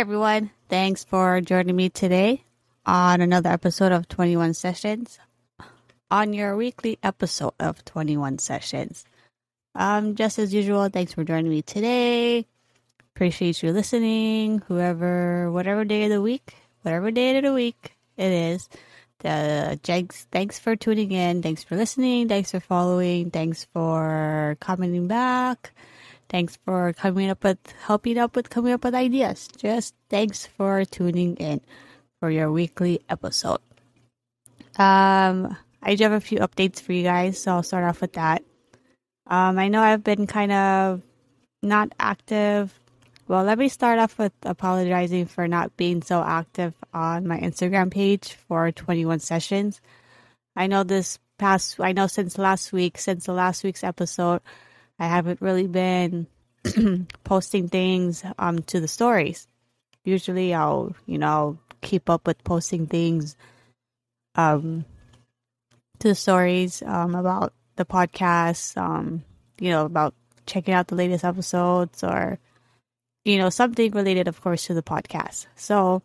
Hi, everyone. Thanks for joining me today on another episode of 21 Sessions, on your weekly episode of 21 Sessions. Just as usual, thanks for joining me today. Appreciate you listening, whatever day of the week it is. Thanks for tuning in. Thanks for listening. Thanks for following. Thanks for commenting back. Thanks for coming up with ideas. Just thanks for tuning in for your weekly episode. I do have a few updates for you guys, so I'll start off with that. I know I've been kind of not active. Well, let me start off with apologizing for not being so active on my Instagram page for 21 Sessions. I know since the last week's episode, I haven't really been posting things to the stories. Usually I'll, keep up with posting things to the stories about the podcast, about checking out the latest episodes or, something related, of course, to the podcast. So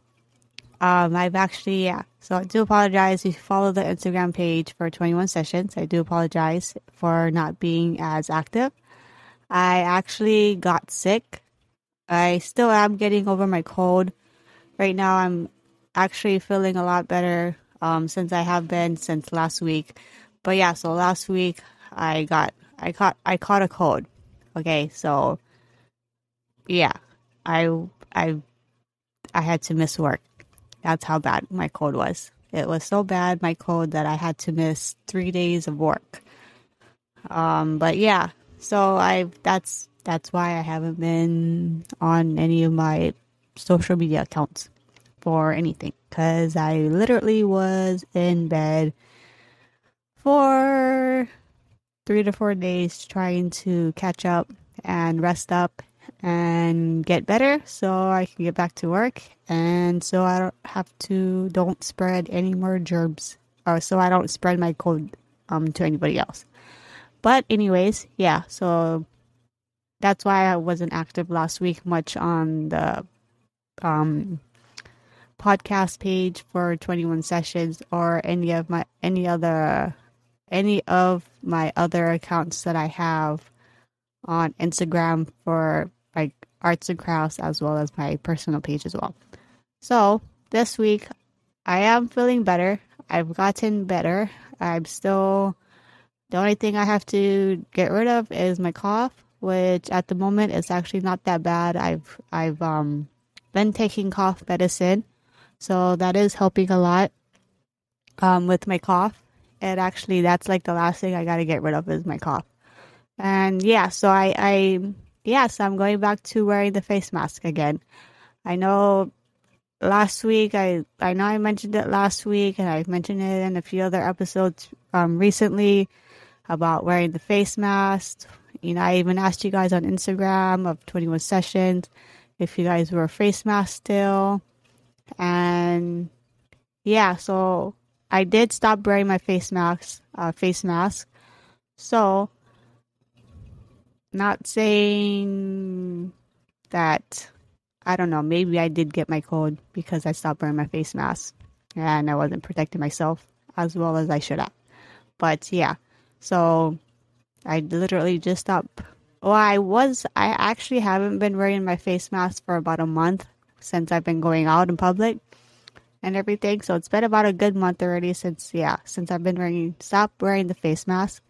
so I do apologize. You follow the Instagram page for 21 Sessions. I do apologize for not being as active. I actually got sick. I still am getting over my cold. Right now, I'm actually feeling a lot better since last week. But yeah, so last week I caught a cold. Okay, so yeah, I had to miss work. That's how bad my cold was. It was so bad, my cold, that I had to miss 3 days of work. But yeah. So that's why I haven't been on any of my social media accounts for anything, because I literally was in bed for 3 to 4 days trying to catch up and rest up and get better so I can get back to work, and so I don't spread any more germs, or so I don't spread my cold to anybody else. But anyways, yeah, so that's why I wasn't active last week much on the podcast page for 21 Sessions or any of my other accounts that I have on Instagram for like arts and crafts, as well as my personal page as well. So this week I am feeling better. I've gotten better. The only thing I have to get rid of is my cough, which at the moment is actually not that bad. I've been taking cough medicine, so that is helping a lot with my cough. And actually, that's like the last thing I got to get rid of is my cough. And yeah, so I'm going back to wearing the face mask again. I know last week I know I mentioned it last week, and I've mentioned it in a few other episodes recently, about wearing the face mask. I even asked you guys on Instagram of 21 Sessions if you guys wear face mask still. And yeah, so I did stop wearing my face mask. So not saying that, I don't know, maybe I did get my cold because I stopped wearing my face mask and I wasn't protecting myself as well as I should have. But yeah, so I literally just stopped. Well, I actually haven't been wearing my face mask for about a month since I've been going out in public and everything. So it's been about a good month already since I've been stopped wearing the face mask.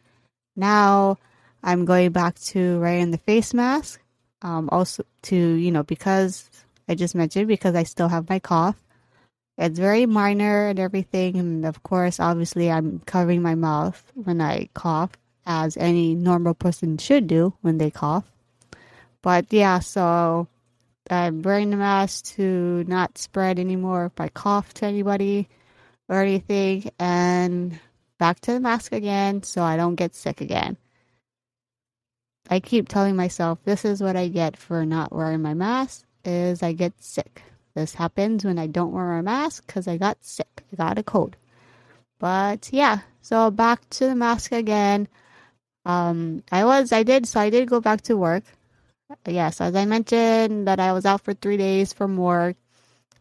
Now I'm going back to wearing the face mask. Also to, because I just mentioned, because I still have my cough. It's very minor and everything. And of course, obviously, I'm covering my mouth when I cough, as any normal person should do when they cough. But yeah, so I'm wearing the mask to not spread any more of my cough to anybody or anything. And back to the mask again so I don't get sick again. I keep telling myself this is what I get for not wearing my mask, is I get sick. This happens when I don't wear a mask because I got sick. I got a cold. But yeah, so back to the mask again. I did go back to work. So as I mentioned that I was out for 3 days from work.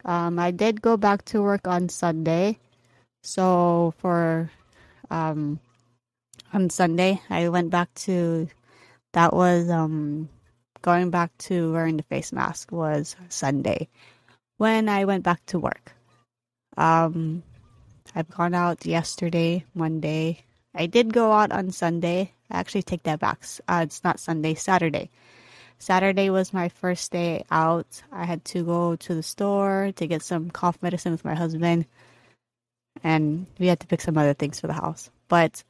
I did go back to work on Sunday. So for on Sunday, I went back to, that was going back to wearing the face mask was Sunday when I went back to work. I've gone out yesterday, Monday. I did go out on Sunday. I actually take that back. It's not Sunday, Saturday. Saturday was my first day out. I had to go to the store to get some cough medicine with my husband. And we had to pick some other things for the house. But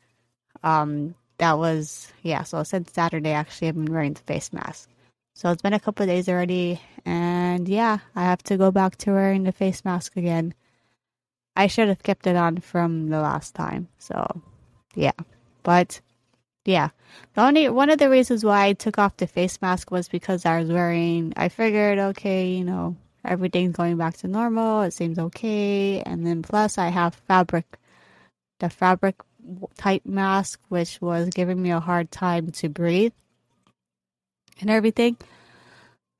that was, so since Saturday, actually, I've been wearing the face mask. So it's been a couple of days already. And I have to go back to wearing the face mask again. I should have kept it on from the last time. So, But, one of the reasons why I took off the face mask was because I figured, okay, everything's going back to normal. It seems okay. And then plus I have the fabric type mask, which was giving me a hard time to breathe and everything.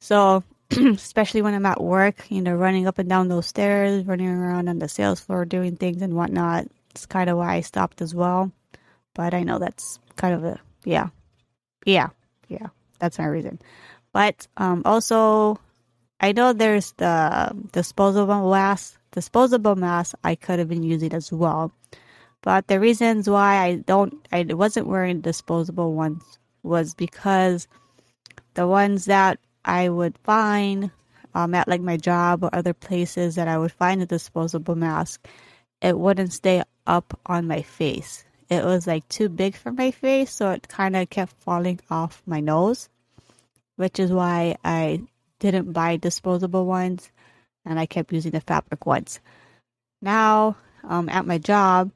So especially when I'm at work, running up and down those stairs, running around on the sales floor, doing things and whatnot. It's kind of why I stopped as well. But I know that's kind of that's my reason. But also, I know there's the disposable mask I could have been using as well. But the reasons why I wasn't wearing disposable ones was because the ones that I would find at like my job or other places that I would find a disposable mask, it wouldn't stay up on my face. It was like too big for my face, so it kind of kept falling off my nose, which is why I didn't buy disposable ones and I kept using the fabric ones. Now, at my job,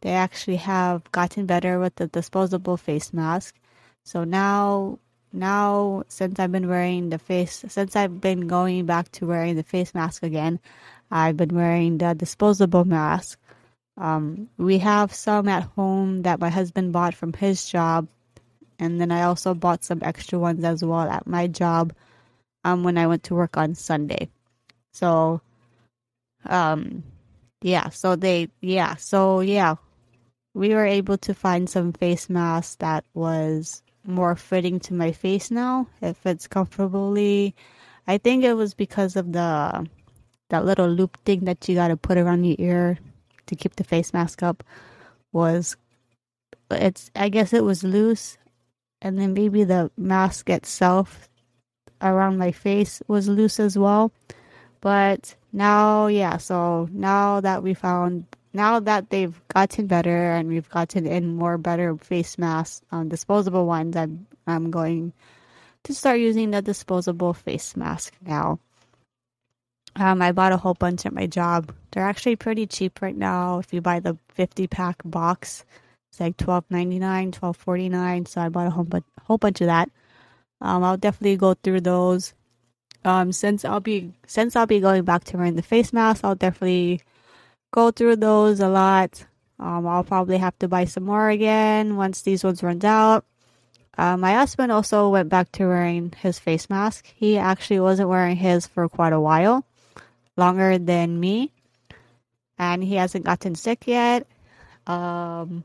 they actually have gotten better with the disposable face mask. So now since I've been going back to wearing the face mask again, I've been wearing the disposable mask. We have some at home that my husband bought from his job, and then I also bought some extra ones as well at my job when I went to work on Sunday. So we were able to find some face masks that was more fitting to my face now. It fits comfortably. I think it was because of that little loop thing that you got to put around your ear to keep the face mask up. I guess it was loose, and then maybe the mask itself around my face was loose as well. But now that they've gotten better and we've gotten in more better face masks, disposable ones, I'm going to start using the disposable face mask now. I bought a whole bunch at my job. They're actually pretty cheap right now. If you buy the 50-pack box, it's like $12.99, $12.49. So I bought a whole bunch of that. I'll definitely go through those. Since I'll be going back to wearing the face mask, I'll definitely go through those a lot. I'll probably have to buy some more again once these ones runs out. My husband also went back to wearing his face mask. He actually wasn't wearing his for quite a while, longer than me, and he hasn't gotten sick yet. Knock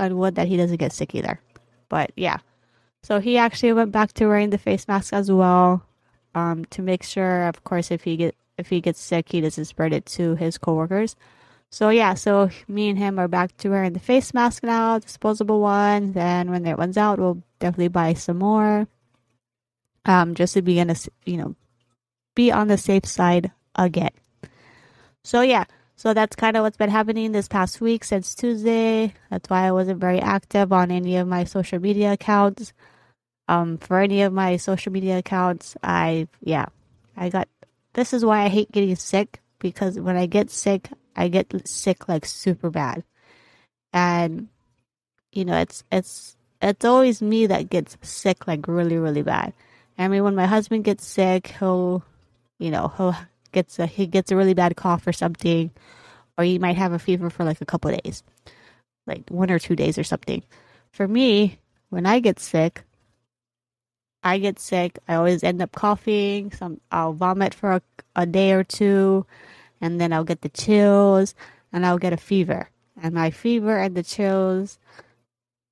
on wood that he doesn't get sick either. But so he actually went back to wearing the face mask as well, to make sure, of course, if he gets sick, he doesn't spread it to his coworkers. So me and him are back to wearing the face mask now, disposable ones, and when that runs out, we'll definitely buy some more, just to be on the safe side again. So that's kind of what's been happening this past week since Tuesday. That's why I wasn't very active on any of my social media accounts. This is why I hate getting sick, because when I get sick like super bad. And it's always me that gets sick like really, really bad. I mean, when my husband gets sick, he gets a really bad cough or something, or he might have a fever for like a couple of days, like 1 or 2 days or something. For me, when I get sick, I get sick. I always end up coughing. I'll vomit for a day or two, and then I'll get the chills, and I'll get a fever. And my fever and the chills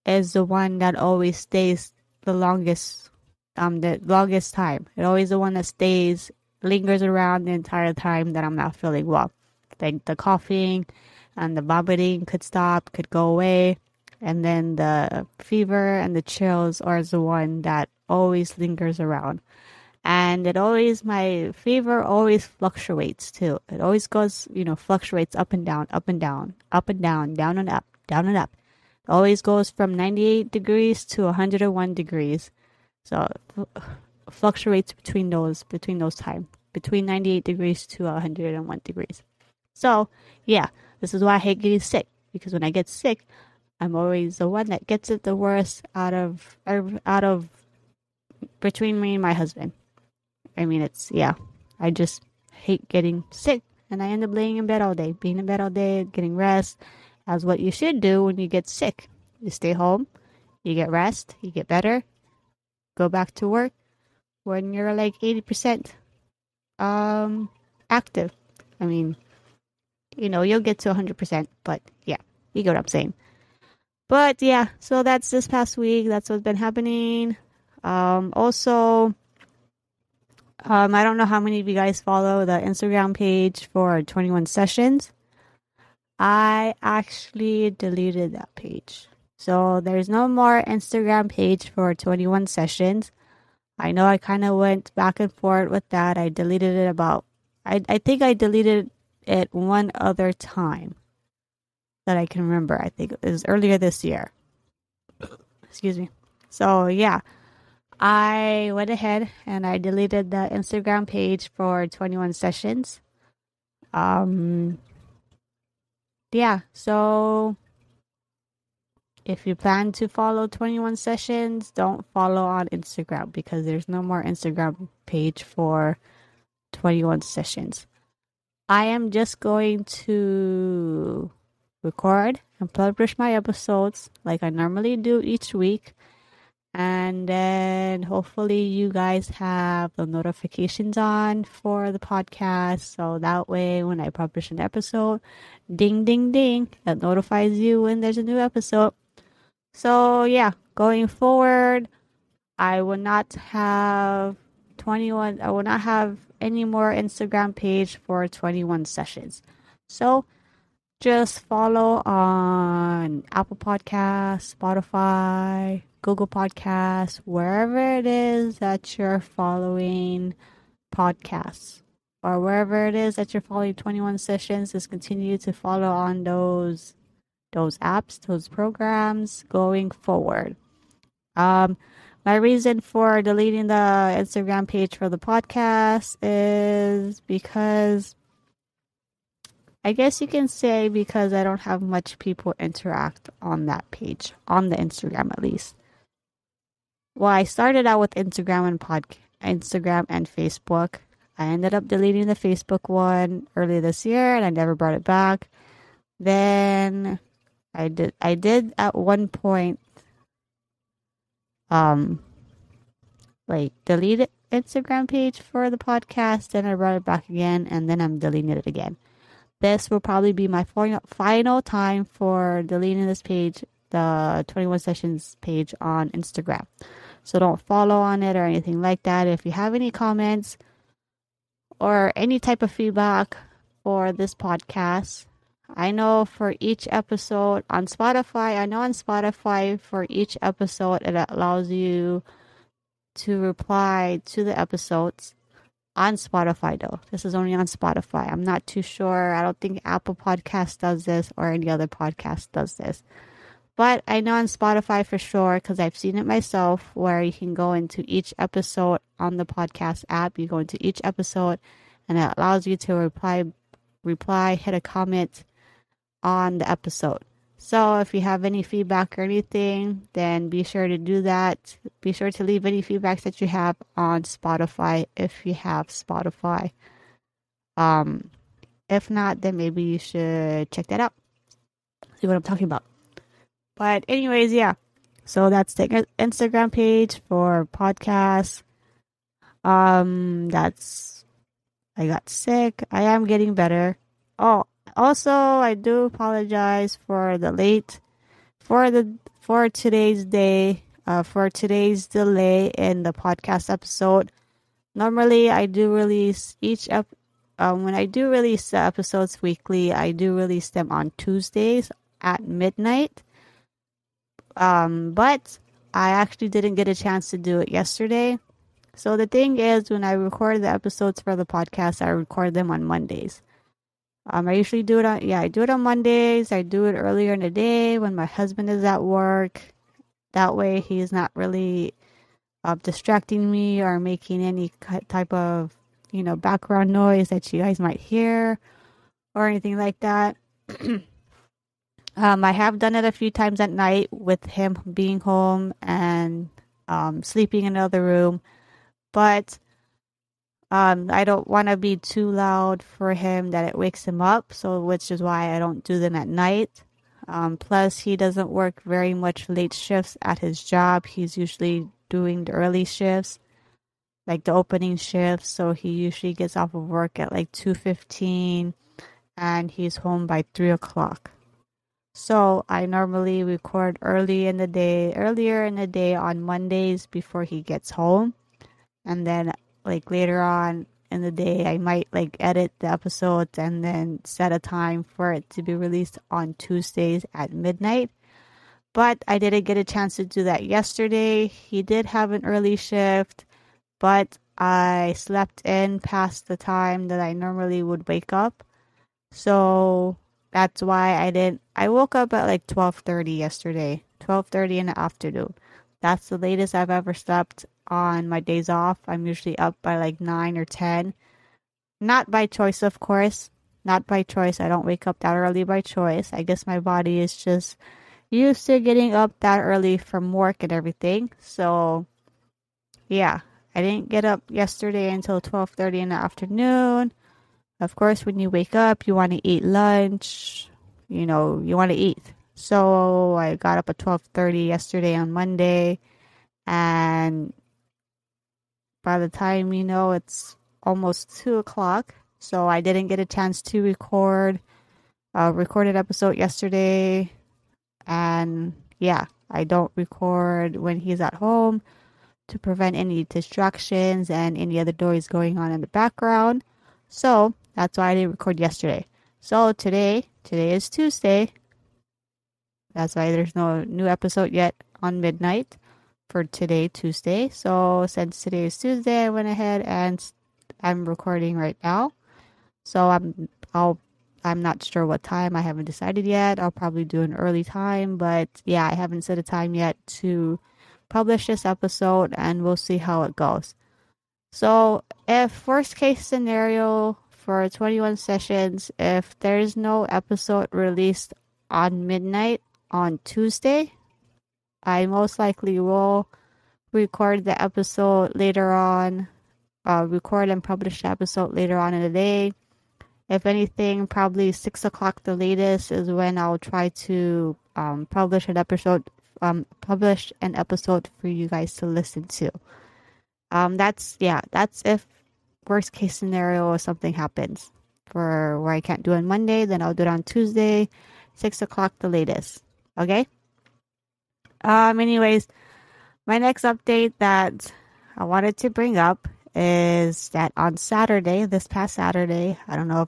is the one that always stays the longest time. It's always the one that lingers around the entire time that I'm not feeling well. Like the coughing and the vomiting could go away. And then the fever and the chills are the one that always lingers around. And my fever always fluctuates too. It always goes, fluctuates up and down, up and down, up and down, down and up, down and up. It always goes from 98 degrees to 101 degrees. So it fluctuates between those time, between 98 degrees to 101 degrees. So yeah, this is why I hate getting sick, because when I get sick, I'm always the one that gets it the worst out of between me and my husband. I just hate getting sick, and I end up being in bed all day, getting rest. That's what you should do when you get sick. You stay home, you get rest, you get better, go back to work when you're like 80% active. You'll get to 100%, but yeah, you get what I'm saying. But yeah, so that's this past week. That's what's been happening. I don't know how many of you guys follow the Instagram page for 21 Sessions. I actually deleted that page. So there's no more Instagram page for 21 Sessions. I know I kind of went back and forth with that. I deleted it I think I deleted it one other time that I can remember. I think it was earlier this year. Excuse me. So yeah, I went ahead and I deleted the Instagram page for 21 Sessions. Yeah, so if you plan to follow 21 Sessions, don't follow on Instagram, because there's no more Instagram page for 21 Sessions. I am just going to record and publish my episodes like I normally do each week. And then hopefully you guys have the notifications on for the podcast. So that way when I publish an episode, ding, ding, ding, that notifies you when there's a new episode. So yeah, going forward, I will not have any more Instagram page for 21 Sessions. So just follow on Apple Podcasts, Spotify, Google Podcasts, wherever it is that you're following podcasts, or wherever it is that you're following 21 Sessions. Just continue to follow on those apps, those programs going forward. My reason for deleting the Instagram page for the podcast is because, I guess you can say, because I don't have much people interact on that page, on the Instagram at least. Well, I started out with Instagram and Facebook. I ended up deleting the Facebook one earlier this year, and I never brought it back. Then I did at one point delete the Instagram page for the podcast, then I brought it back again, and then I'm deleting it again. This will probably be my final time for deleting this page, the 21 Sessions page on Instagram. So don't follow on it or anything like that. If you have any comments or any type of feedback for this podcast, I know for each episode on Spotify, for each episode, it allows you to reply to the episodes. On Spotify though. This is only on Spotify. I'm not too sure. I don't think Apple Podcast does this or any other podcast does this. But I know on Spotify for sure, because I've seen it myself, where you can go into each episode on the podcast app. You go into each episode and it allows you to reply, hit a comment on the episode. So if you have any feedback or anything, then be sure to do that. Be sure to leave any feedbacks that you have on Spotify if you have Spotify. If not, then maybe you should check that out. See what I'm talking about. But anyways, yeah. So that's the Instagram page for podcasts. I got sick. I am getting better. Oh, also, I do apologize for the late, for today's delay in the podcast episode. Normally, I do release when I do release the episodes weekly, I do release them on Tuesdays at midnight. But I actually didn't get a chance to do it yesterday. So the thing is, when I record the episodes for the podcast, I record them on Mondays. I usually do it on, I do it on Mondays. I do it earlier in the day when my husband is at work. That way he's not really distracting me or making any type of, background noise that you guys might hear or anything like that. I have done it a few times at night with him being home and sleeping in another room. But I don't want to be too loud for him that it wakes him up, which is why I don't do them at night. Plus, he doesn't work very much late shifts at his job. He's usually doing the early shifts, like the opening shifts. So he usually gets off of work at like 2:15, and he's home by 3:00. So I normally record earlier in the day on Mondays before he gets home. And then later on in the day, I might edit the episodes and then set a time for it to be released on Tuesdays at midnight. But I didn't get a chance to do that yesterday. He did have an early shift, but I slept in past the time that I normally would wake up. So that's why I woke up at 12:30 yesterday, 12:30 in the afternoon. That's the latest I've ever slept on my days off. I'm usually up by 9 or 10. Not by choice, of course. Not by choice. I don't wake up that early by choice. I guess my body is just used to getting up that early from work and everything. So, yeah. I didn't get up yesterday until 12:30 in the afternoon. Of course, when you wake up, you want to eat lunch. You want to eat. So I got up at 12:30 yesterday on Monday, and by the time it's almost 2:00. So I didn't get a chance to record a recorded episode yesterday, and I don't record when he's at home to prevent any distractions and any other noise going on in the background. So that's why I didn't record yesterday. So today is Tuesday. That's why there's no new episode yet on midnight for today, Tuesday. So since today is Tuesday, I went ahead and I'm recording right now. So I'm not sure what time. I haven't decided yet. I'll probably do an early time. But I haven't set a time yet to publish this episode, and we'll see how it goes. So if worst case scenario for 21 sessions, if there's no episode released on midnight on Tuesday, I most likely will record the episode later on, record and publish the episode later on in the day. If anything, probably 6:00 the latest is when I'll try to publish an episode for you guys to listen to. That's if worst case scenario or something happens for where I can't do it on Monday, then I'll do it on Tuesday, 6:00 the latest. Okay? Anyways, my next update that I wanted to bring up is that on Saturday, this past Saturday, I don't know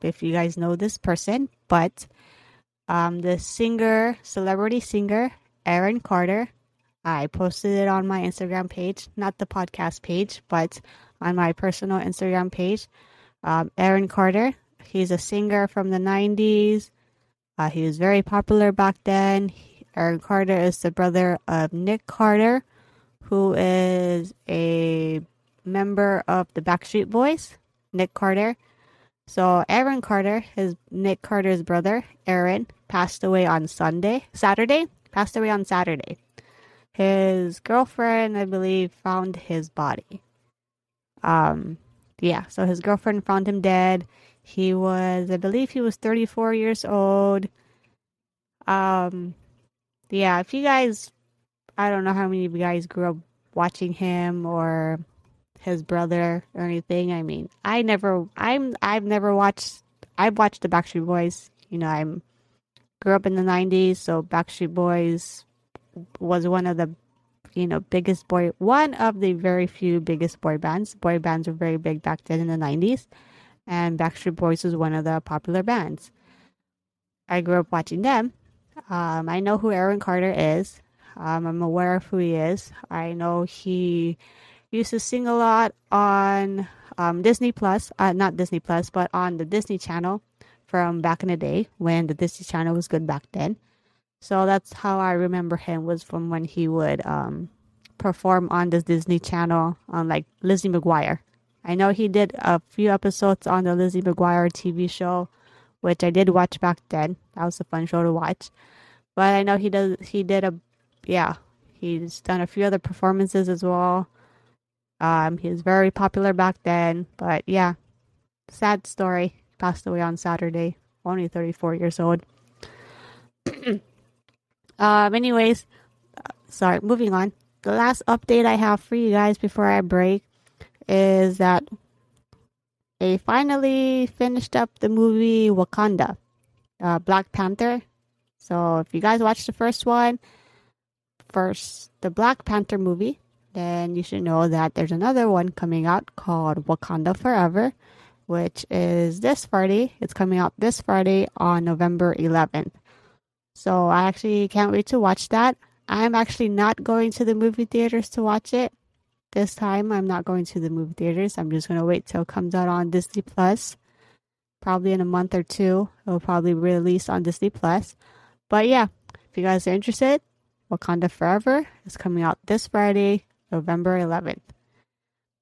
if you guys know this person, but the celebrity singer, Aaron Carter, I posted it on my Instagram page, not the podcast page, but on my personal Instagram page. Aaron Carter, he's a singer from the 90s. He was very popular back then. Aaron Carter is the brother of Nick Carter, who is a member of the Backstreet Boys, Nick Carter. So Aaron Carter, Nick Carter's brother, Aaron, passed away on Saturday. His girlfriend, I believe, found his body. So his girlfriend found him dead. He was 34 years old. If you guys I don't know how many of you guys grew up watching him or his brother or anything. I mean, I've watched the Backstreet Boys. You know, I grew up in the 90s, so Backstreet Boys was one of the, you know, one of the very few biggest boy bands. Boy bands were very big back then in the 90s, and Backstreet Boys was one of the popular bands. I grew up watching them. I know who Aaron Carter is. I'm aware of who he is. I know he used to sing a lot on on the Disney Channel from back in the day when the Disney Channel was good back then. So that's how I remember him, was from when he would perform on this Disney Channel on like Lizzie McGuire. I know he did a few episodes on the Lizzie McGuire TV show, which I did watch back then. That was a fun show to watch. But I know he's done a few other performances as well. He was very popular back then. But yeah, sad story. He passed away on Saturday, only 34 years old. Moving on. The last update I have for you guys before I break is that they finally finished up the movie Wakanda, Black Panther. So if you guys watched the the Black Panther movie, then you should know that there's another one coming out called Wakanda Forever, which is this Friday. It's coming out this Friday on November 11th. So I actually can't wait to watch that. I'm actually not going to the movie theaters to watch it. This time, I'm not going to the movie theaters. I'm just going to wait till it comes out on Disney+. Probably in a month or two, it will probably release on Disney+. But yeah, if you guys are interested, Wakanda Forever is coming out this Friday, November 11th.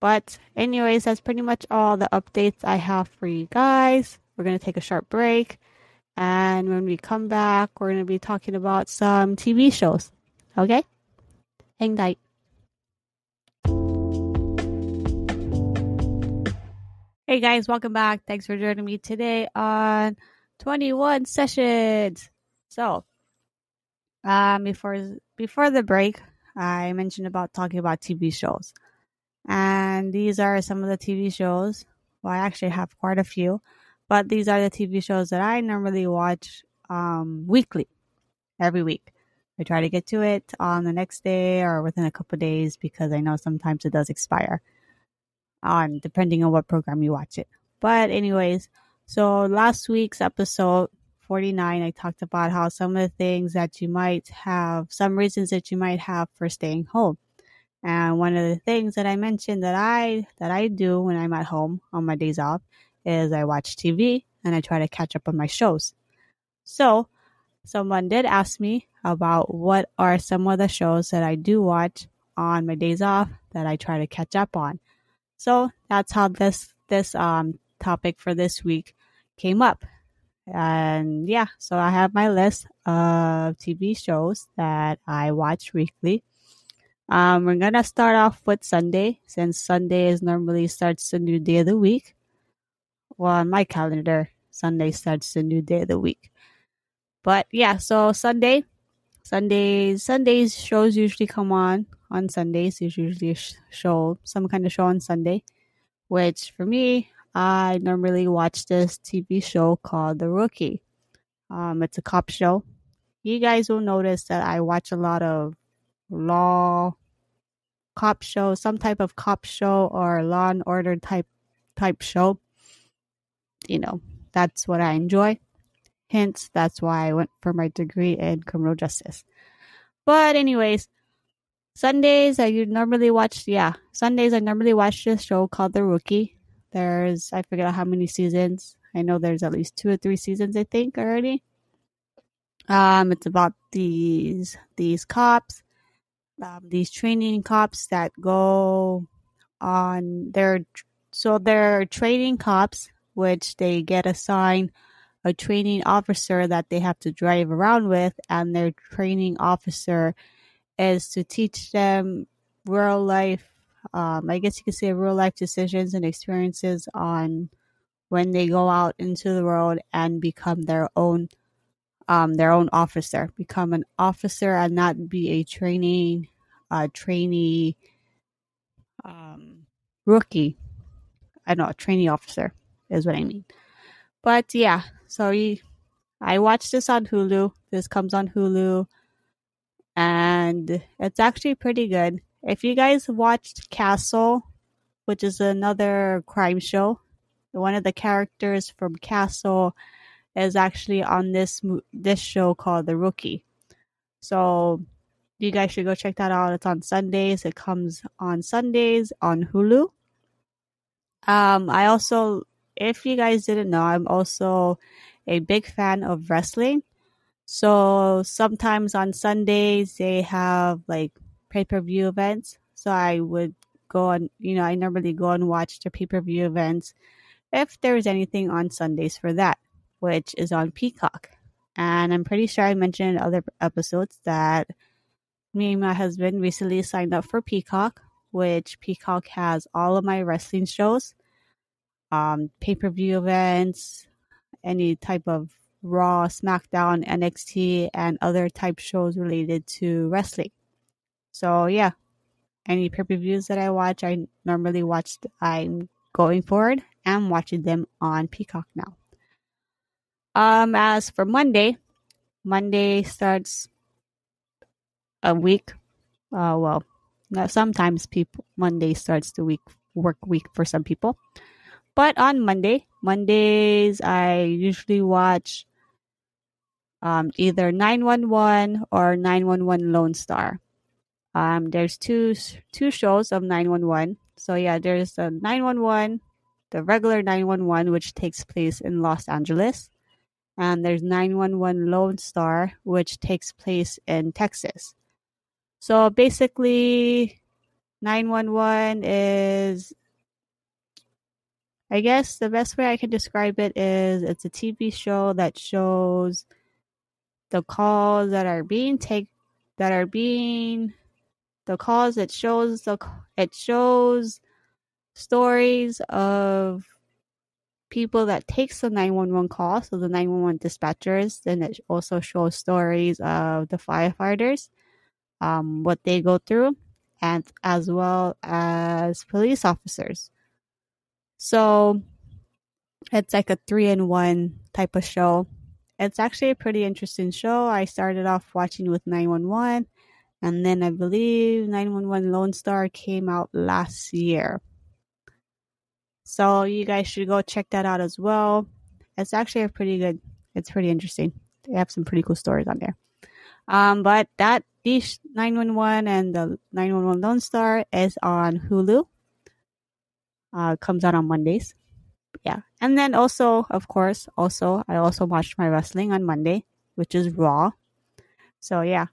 But anyways, that's pretty much all the updates I have for you guys. We're going to take a short break. And when we come back, we're going to be talking about some TV shows. Okay? Hang tight. Hey guys, welcome back. Thanks for joining me today on 21 Sessions. So, before the break, I mentioned about talking about TV shows. And these are some of the TV shows. Well, I actually have quite a few. But these are the TV shows that I normally watch weekly, every week. I try to get to it on the next day or within a couple of days, because I know sometimes it does expire on depending on what program you watch it. But anyways, so last week's episode 49, I talked about how some of the things that you might have, some reasons that you might have for staying home. And one of the things that I mentioned that I do when I'm at home on my days off is I watch TV and I try to catch up on my shows. So someone did ask me about what are some of the shows that I do watch on my days off that I try to catch up on. So that's how this topic for this week came up. And yeah, so I have my list of TV shows that I watch weekly. We're going to start off with Sunday, since Sunday normally starts a new day of the week. Well, on my calendar, Sunday starts a new day of the week. But yeah, so Sundays shows usually come on Sundays. There's usually some kind of show on Sunday, which for me, I normally watch this TV show called The Rookie. It's a cop show. You guys will notice that I watch a lot of some type of cop show or Law and Order type show. You know, that's what I enjoy. Hence, that's why I went for my degree in criminal justice. But anyways, Sundays I normally watch this show called The Rookie. There's, I forget how many seasons. I know there's at least 2 or 3 seasons, I think, already. It's about these cops, these training cops that go on they're training cops, which they get assigned a training officer that they have to drive around with, and their training officer is to teach them real life decisions and experiences on when they go out into the world and become their own their own officer, become an officer and not be a trainee rookie. I know, a trainee officer is what I mean. But yeah, so I watched this on Hulu. This comes on Hulu. And it's actually pretty good. If you guys watched Castle, which is another crime show, one of the characters from Castle is actually on this show called The Rookie. So you guys should go check that out. It's on Sundays. It comes on Sundays on Hulu. I also, if you guys didn't know, I'm also a big fan of wrestling. So sometimes on Sundays they have like pay-per-view events. So I would go on, I normally go and watch the pay-per-view events if there's anything on Sundays for that, which is on Peacock. And I'm pretty sure I mentioned in other episodes that me and my husband recently signed up for Peacock, which Peacock has all of my wrestling shows, pay-per-view events, any type of Raw, SmackDown, NXT, and other type shows related to wrestling. So yeah, any pay-per-views that I watch, I normally watch. I'm going forward and watching them on Peacock now. As for Monday starts a week. Sometimes Monday starts the work week for some people, but on Mondays I usually watch either 911 or 911 Lone Star. There's two shows of 911. So yeah, there's the 911, the regular 911, which takes place in Los Angeles. And there's 911 Lone Star, which takes place in Texas. So basically, 911 is, I guess the best way I can describe it is it's a TV show that shows the calls that are being it shows stories of people that takes the 911 call, so the 911 dispatchers. Then it also shows stories of the firefighters, what they go through, and as well as police officers. So it's like a 3-in-1 type of show. It's actually a pretty interesting show. I started off watching with 911, and then I believe 911 Lone Star came out last year. So you guys should go check that out as well. It's actually it's pretty interesting. They have some pretty cool stories on there. But these 911 and the 911 Lone Star is on Hulu. Comes out on Mondays. Yeah. And then also, of course, I also watched my wrestling on Monday, which is Raw. So yeah,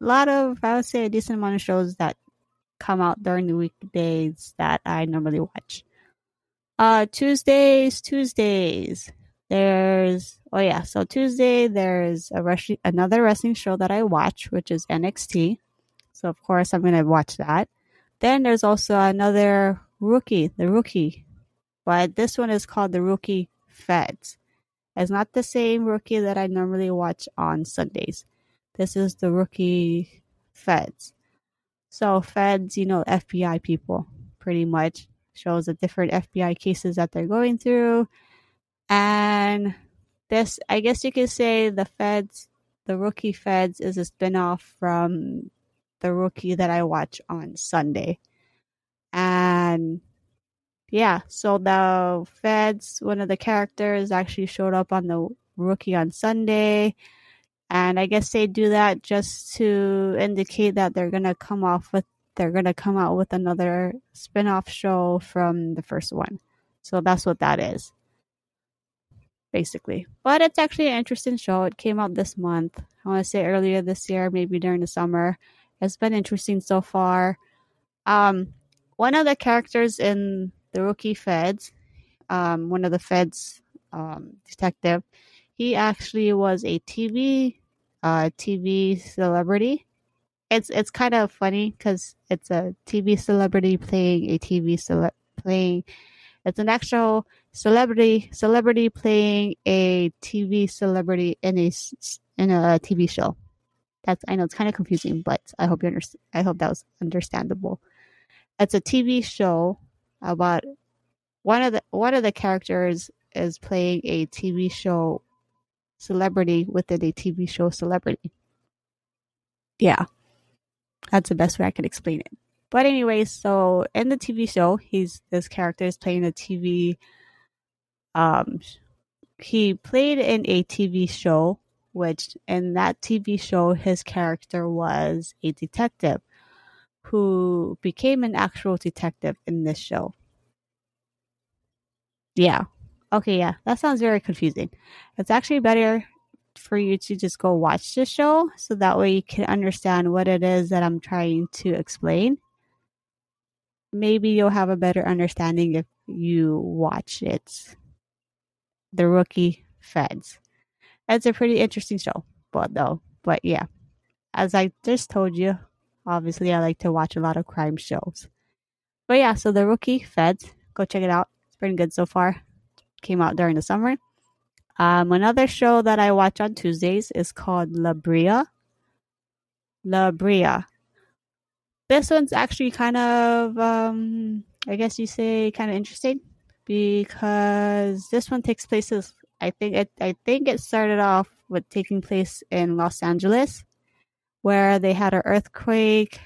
a lot of, I would say a decent amount of shows that come out during the weekdays that I normally watch. Tuesdays. So Tuesday, there's another wrestling show that I watch, which is NXT. So of course, I'm going to watch that. Then there's also another The Rookie. But this one is called The Rookie Feds. It's not the same Rookie that I normally watch on Sundays. This is The Rookie Feds. So Feds, FBI people, pretty much. Shows the different FBI cases that they're going through. And this, I guess you could say The Rookie Feds is a spinoff from The Rookie that I watch on Sunday. And yeah, so the Feds, one of the characters actually showed up on The Rookie on Sunday. And I guess they do that just to indicate that they're going to come out with another spin-off show from the first one. So that's what that is, basically. But it's actually an interesting show. It came out this month. I want to say earlier this year, maybe during the summer. It's been interesting so far. One of the characters in The Rookie Feds, one of the Feds detective, he actually was a TV celebrity. It's kind of funny because it's a TV celebrity playing It's an actual celebrity playing a TV celebrity in a TV show. I know it's kind of confusing, but I hope you understand. I hope that was understandable. It's a TV show about one of the characters is playing a TV show celebrity within a TV show celebrity. Yeah, that's the best way I could explain it. But anyway, so in the TV show, this character is playing a TV. He played in a TV show, which in that TV show, his character was a detective who became an actual detective in this show. Yeah. Okay, yeah. That sounds very confusing. It's actually better for you to just go watch the show so that way you can understand what it is that I'm trying to explain. Maybe you'll have a better understanding if you watch it. The Rookie Feds. It's a pretty interesting show, but yeah, as I just told you, obviously I like to watch a lot of crime shows. But yeah, so The Rookie Feds, go check it out. It's pretty good so far. Came out during the summer. Another show that I watch on Tuesdays is called La Brea. This one's actually kind of, I guess you say, kind of interesting because this one takes place as I think it started off with taking place in Los Angeles, where they had an earthquake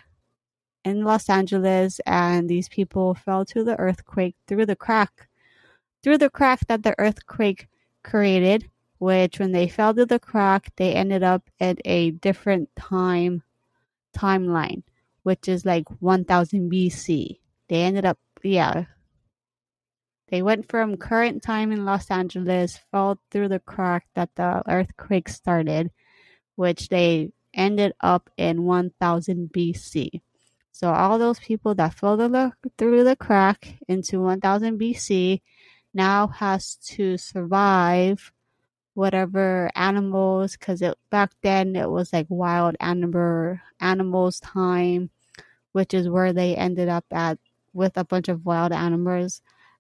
in Los Angeles, and these people fell to the earthquake through the crack that the earthquake created. Which, when they fell through the crack, they ended up at a different timeline, which is like 1000 BC. They ended up, yeah. They went from current time in Los Angeles, fell through the crack that the earthquake started, which they ended up in 1000 BC. So all those people that fell through the crack into 1000 BC now has to survive whatever animals, because back then it was like wild animals time, which is where they ended up at with a bunch of wild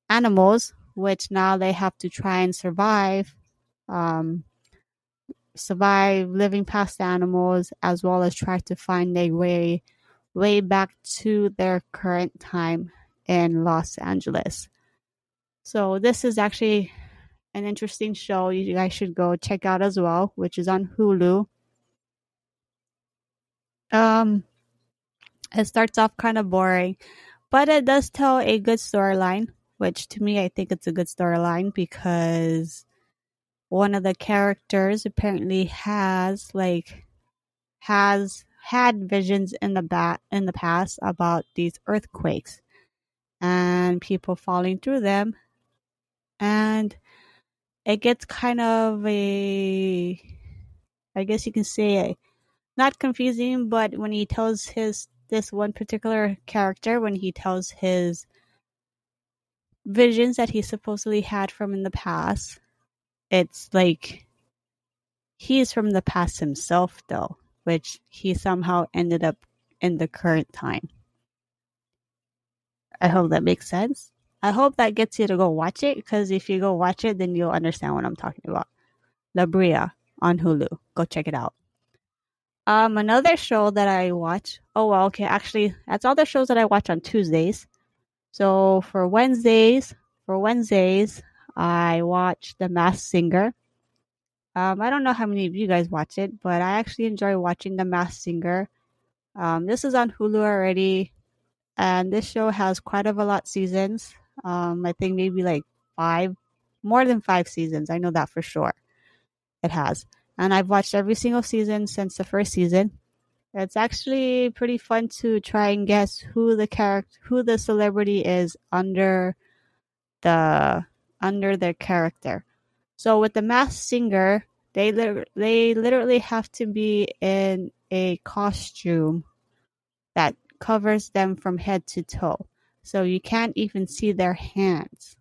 animals, which now they have to try and survive living past the animals, as well as try to find their way back to their current time in Los Angeles. So this is actually an interesting show you guys should go check out as well, which is on Hulu. It starts off kind of boring, but it does tell a good storyline. Which to me, I think it's a good storyline because one of the characters apparently had visions in the past about these earthquakes and people falling through them, and it gets kind of a, I guess you can say, not confusing, but when he tells this one particular character, when he tells his visions that he supposedly had from in the past, it's like he is from the past himself though, which he somehow ended up in the current time. I hope that makes sense. I hope that gets you to go watch it, because if you go watch it, then you'll understand what I'm talking about. La Brea on Hulu. Go check it out. Another show that I watch. Oh, well, okay. Actually, that's all the shows that I watch on Tuesdays. So for Wednesdays, I watch The Masked Singer. I don't know how many of you guys watch it, but I actually enjoy watching The Masked Singer. This is on Hulu already, and this show has quite of a lot seasons. I think maybe like more than five seasons. I know that for sure. It has. And I've watched every single season since the first season. It's actually pretty fun to try and guess who the celebrity is under their character. So with The Masked Singer, they literally have to be in a costume that covers them from head to toe. So you can't even see their hands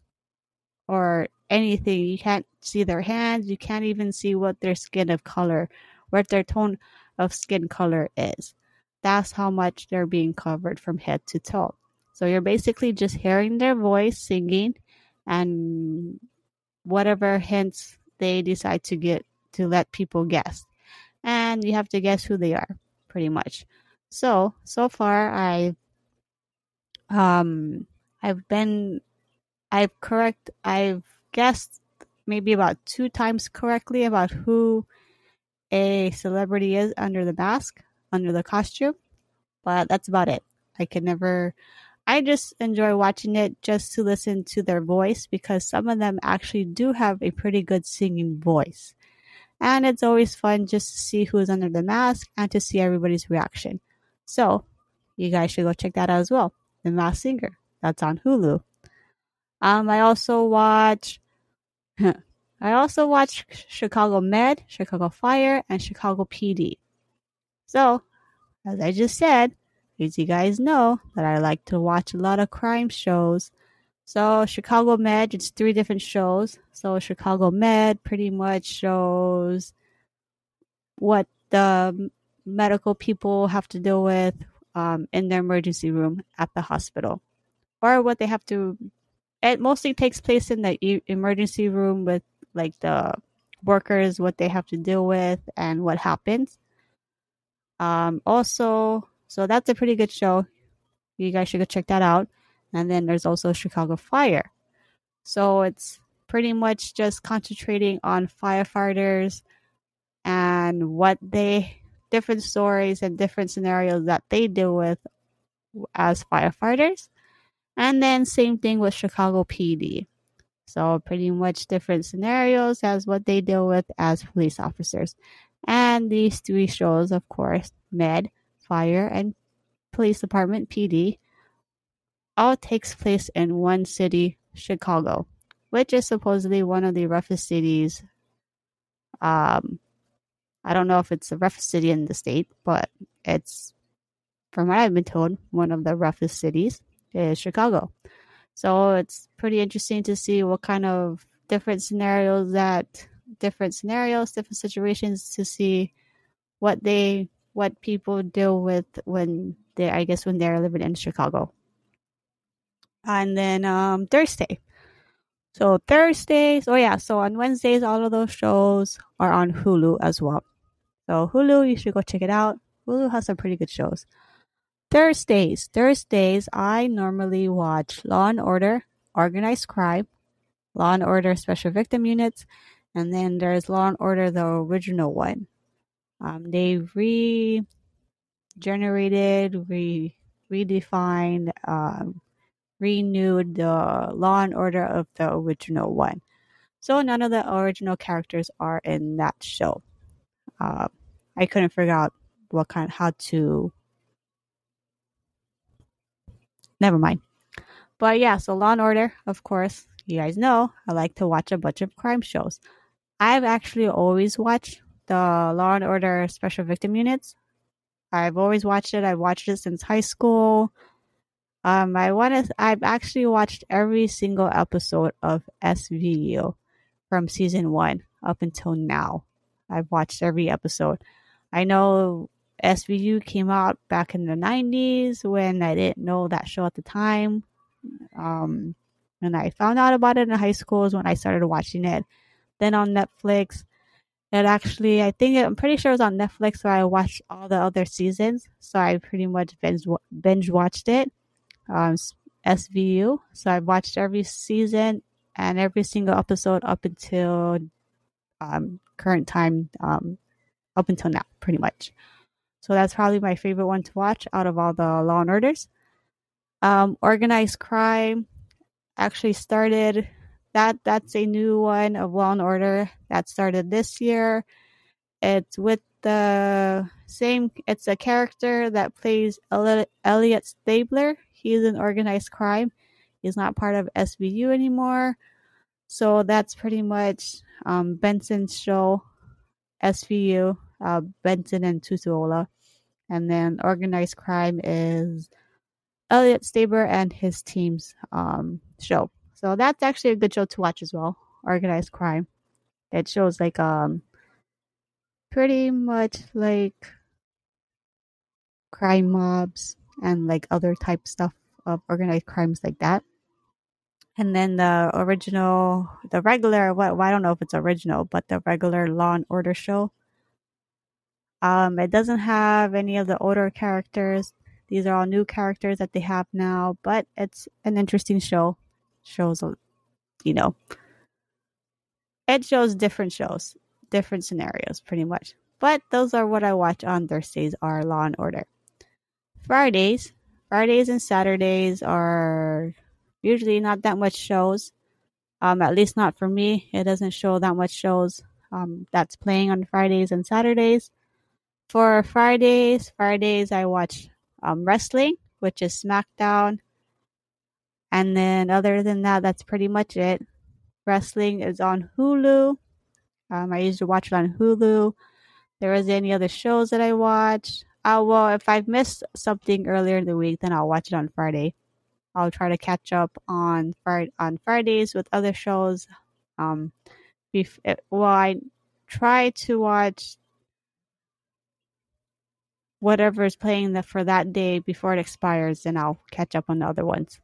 or anything. You can't see their hands. You can't even see what their skin of color, what their tone of skin color is. That's how much they're being covered from head to toe. So you're basically just hearing their voice singing, and whatever hints they decide to get to let people guess. And you have to guess who they are, pretty much. So far, I've guessed maybe about 2 times correctly about who a celebrity is under the mask, under the costume. But that's about it. I just enjoy watching it just to listen to their voice, because some of them actually do have a pretty good singing voice. And it's always fun just to see who's under the mask and to see everybody's reaction. So you guys should go check that out as well. The Masked Singer. That's on Hulu. I also watch Chicago Med, Chicago Fire, and Chicago PD. So, as I just said, as you guys know, that I like to watch a lot of crime shows. So, Chicago Med, it's 3 different shows. So, Chicago Med pretty much shows what the medical people have to deal with in their emergency room at the hospital. Or what they have to... It mostly takes place in the emergency room with, like, the workers, what they have to deal with and what happens. So that's a pretty good show. You guys should go check that out. And then there's also Chicago Fire. So it's pretty much just concentrating on firefighters and different stories and different scenarios that they deal with as firefighters. And then same thing with Chicago PD. So pretty much different scenarios as what they deal with as police officers. And these 3 shows, of course, Med, Fire, and Police Department, PD, all takes place in one city, Chicago, which is supposedly one of the roughest cities. I don't know if it's the roughest city in the state, but it's, from what I've been told, one of the roughest cities is Chicago. So it's pretty interesting to see what kind of different situations, to see what people deal with when they're living in Chicago. And then Thursday. So Thursdays, so on Wednesdays, all of those shows are on Hulu as well. So Hulu, you should go check it out. Hulu has some pretty good shows. Thursdays, I normally watch Law & Order, Organized Crime, Law & Order Special Victim Units, and then there's Law & Order, the original one. They redefined, renewed the Law and Order of the original one. So none of the original characters are in that show. I couldn't figure out never mind. But yeah, so Law and Order, of course, you guys know, I like to watch a bunch of crime shows. I've actually always watched the Law and Order Special Victim Units. I've always watched it. I've watched it since high school. I've actually watched every single episode of SVU from season 1 up until now. I've watched every episode. I know SVU came out back in the 90s, when I didn't know that show at the time. When I found out about it in high school is when I started watching it. Then on Netflix. I'm pretty sure it was on Netflix where I watched all the other seasons. So I pretty much binge watched it, SVU. So I've watched every season and every single episode up until current time, up until now, pretty much. So that's probably my favorite one to watch out of all the Law and Orders. Organized Crime actually started... That's a new one of Law & Order that started this year. It's with the same... It's a character that plays Elliot Stabler. He's in Organized Crime. He's not part of SVU anymore. So that's pretty much Benson's show, SVU, Benson and Tutuola. And then Organized Crime is Elliot Stabler and his team's show. So that's actually a good show to watch as well, Organized Crime. It shows like pretty much like crime mobs and like other type stuff of organized crimes like that. And then the regular, I don't know if it's original, but the regular Law & Order show. It doesn't have any of the older characters. These are all new characters that they have now, but it's an interesting show. It shows different shows, different scenarios pretty much. But those are what I watch on Thursdays are Law & Order. Fridays and Saturdays are usually not that much shows, at least not for me. It doesn't show that much shows that's playing on Fridays and Saturdays. For Fridays I watch wrestling, which is SmackDown. And then other than that, that's pretty much it. Wrestling is on Hulu. I used to watch it on Hulu. There is any other shows that I watch. If I've missed something earlier in the week, then I'll watch it on Friday. I'll try to catch up on Fridays with other shows. I try to watch whatever is playing for that day before it expires, and I'll catch up on the other ones.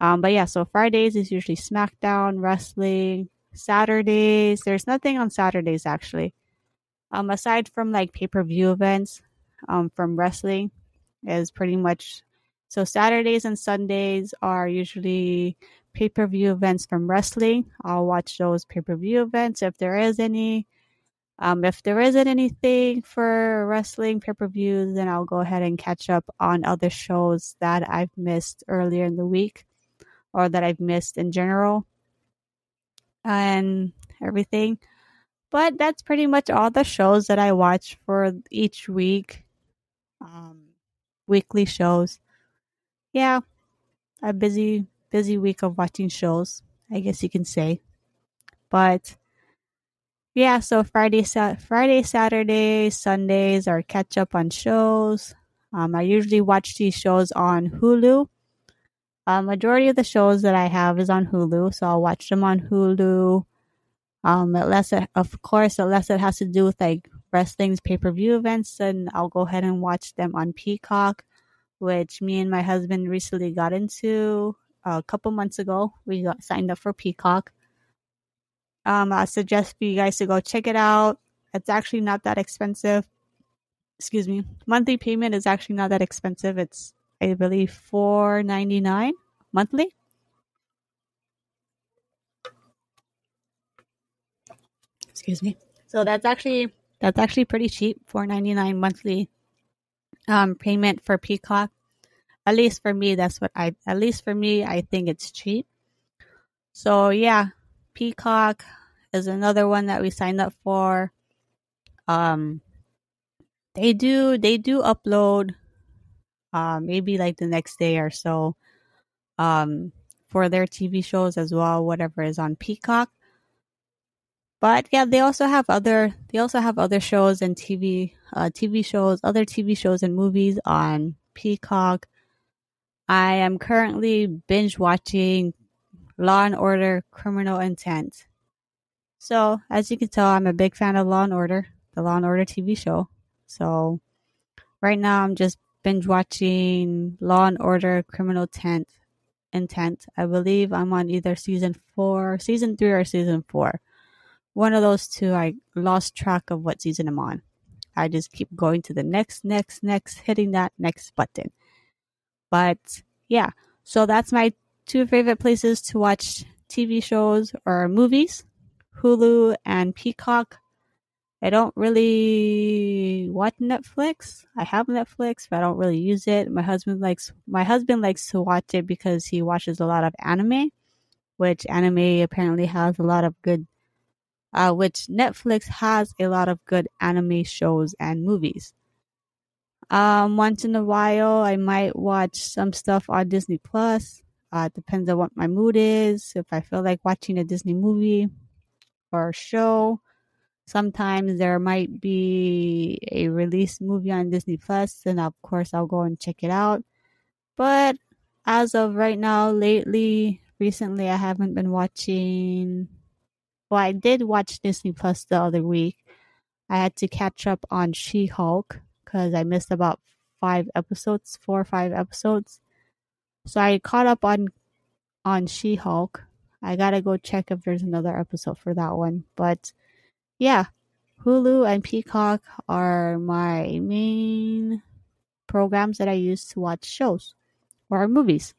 So Fridays is usually SmackDown, wrestling. Saturdays, there's nothing on Saturdays actually, aside from like pay-per-view events from wrestling is pretty much. So Saturdays and Sundays are usually pay-per-view events from wrestling. I'll watch those pay-per-view events if there is any. If there isn't anything for wrestling pay-per-views, then I'll go ahead and catch up on other shows that I've missed earlier in the week or that I've missed in general and everything. But that's pretty much all the shows that I watch for each week, weekly shows. Yeah, a busy week of watching shows, I guess you can say. But yeah, so Friday, Saturday, Sundays are catch up on shows. I usually watch these shows on Hulu. Majority of the shows that I have is on Hulu, so I'll watch them on Hulu. Unless it has to do with like wrestling's pay-per-view events, then I'll go ahead and watch them on Peacock, which me and my husband recently got into a couple months ago. We got signed up for Peacock. I suggest for you guys to go check it out. It's actually not that expensive. Excuse me. Monthly payment is actually not that expensive. It's, I believe, $4.99 monthly. Excuse me. So that's actually pretty cheap. $4.99 monthly payment for Peacock. At least for me, I think it's cheap. So yeah. Peacock is another one that we signed up for. They do upload maybe like the next day or so for their TV shows as well, whatever is on Peacock. But yeah, they also have other shows and TV shows and movies on Peacock. I am currently binge watching Law & Order Criminal Intent. So, as you can tell, I'm a big fan of Law & Order, the Law & Order TV show. So, right now I'm just binge watching Law & Order Criminal Intent. I believe I'm on either season 3 or season 4. One of those two, I lost track of what season I'm on. I just keep going to the next, hitting that next button. But, yeah. So, that's my two favorite places to watch TV shows or movies, Hulu and Peacock. I don't really watch Netflix. I have Netflix, but I don't really use it. My husband likes to watch it because he watches a lot of anime, which anime apparently has a lot of good, which Netflix has a lot of good anime shows and movies. Once in a while, I might watch some stuff on Disney Plus. It depends on what my mood is. If I feel like watching a Disney movie or a show, sometimes there might be a released movie on Disney Plus, and of course I'll go and check it out. But as of right now, recently I haven't been watching. Well, I did watch Disney Plus the other week. I had to catch up on She-Hulk because I missed about 4 or 5 episodes. So I caught up on on She-Hulk. I gotta go check if there's another episode for that one. But yeah, Hulu and Peacock are my main programs that I use to watch shows or movies.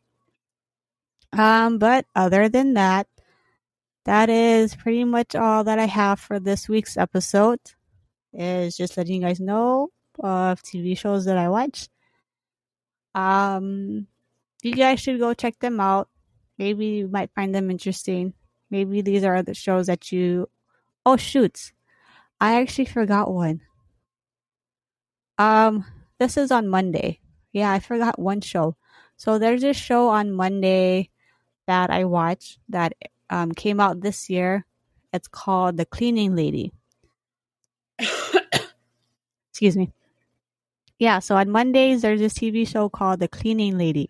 But other than that, that is pretty much all that I have for this week's episode. Is just letting you guys know of TV shows that I watch. You guys should go check them out. Maybe you might find them interesting. Maybe these are the shows that you... Oh, shoot. I actually forgot one. This is on Monday. Yeah, I forgot one show. So there's a show on Monday that I watched that came out this year. It's called The Cleaning Lady. Excuse me. Yeah, so on Mondays, there's this TV show called The Cleaning Lady.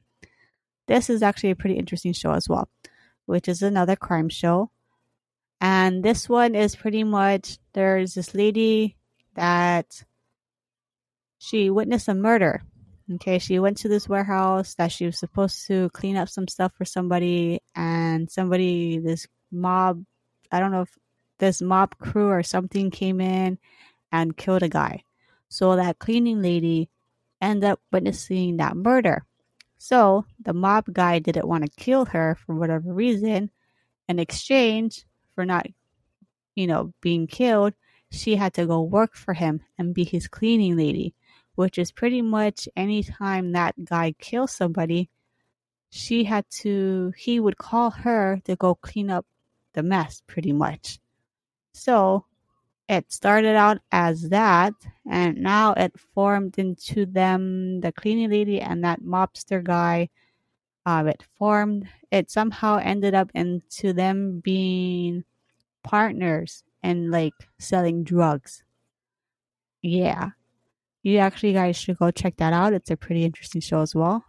This is actually a pretty interesting show as well, which is another crime show. And this one is pretty much, there's this lady that she witnessed a murder. Okay, she went to this warehouse that she was supposed to clean up some stuff for somebody. And somebody, this mob, I don't know if this mob crew or something came in and killed a guy. So that cleaning lady ended up witnessing that murder. So the mob guy didn't want to kill her for whatever reason. In exchange for not, being killed, she had to go work for him and be his cleaning lady, which is pretty much any time that guy kills somebody, he would call her to go clean up the mess pretty much. So it started out as that, and now it formed into them, the cleaning lady and that mobster guy. It somehow ended up into them being partners and like selling drugs. Yeah. You actually guys should go check that out. It's a pretty interesting show as well.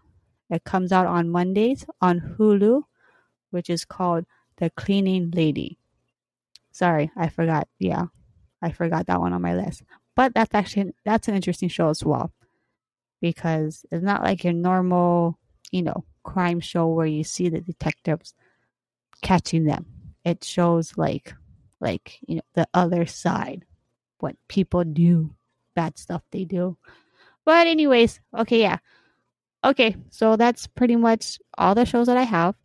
It comes out on Mondays on Hulu, which is called The Cleaning Lady. Sorry, I forgot. Yeah. I forgot that one on my list. But that's an interesting show as well. Because it's not like your normal, crime show where you see the detectives catching them. It shows like the other side. What people do. Bad stuff they do. But anyways, okay, yeah. Okay, so that's pretty much all the shows that I have.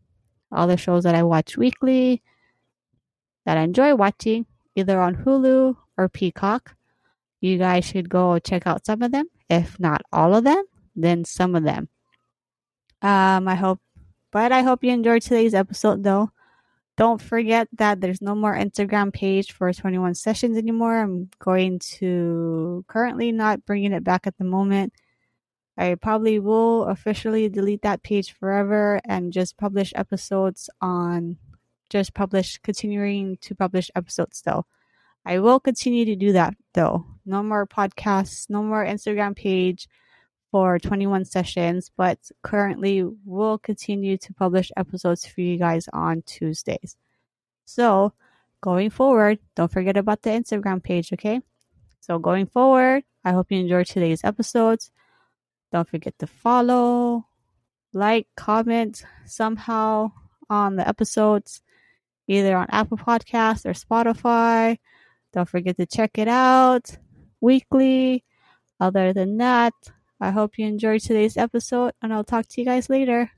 All the shows that I watch weekly. That I enjoy watching. Either on Hulu or Peacock. You guys should go check out some of them. If not all of them, then some of them. I hope you enjoyed today's episode though. Don't forget that there's no more Instagram page for 21 Sessions anymore. I'm going to currently not bringing it back at the moment. I probably will officially delete that page forever and just publish episodes on... continuing to publish episodes though. I will continue to do that though. No more podcasts, no more Instagram page for 21 Sessions, but currently we'll continue to publish episodes for you guys on Tuesdays. So going forward, don't forget about the Instagram page, okay? So going forward, I hope you enjoyed today's episodes. Don't forget to follow, like, comment somehow on the episodes. Either on Apple Podcasts or Spotify. Don't forget to check it out weekly. Other than that, I hope you enjoyed today's episode, and I'll talk to you guys later.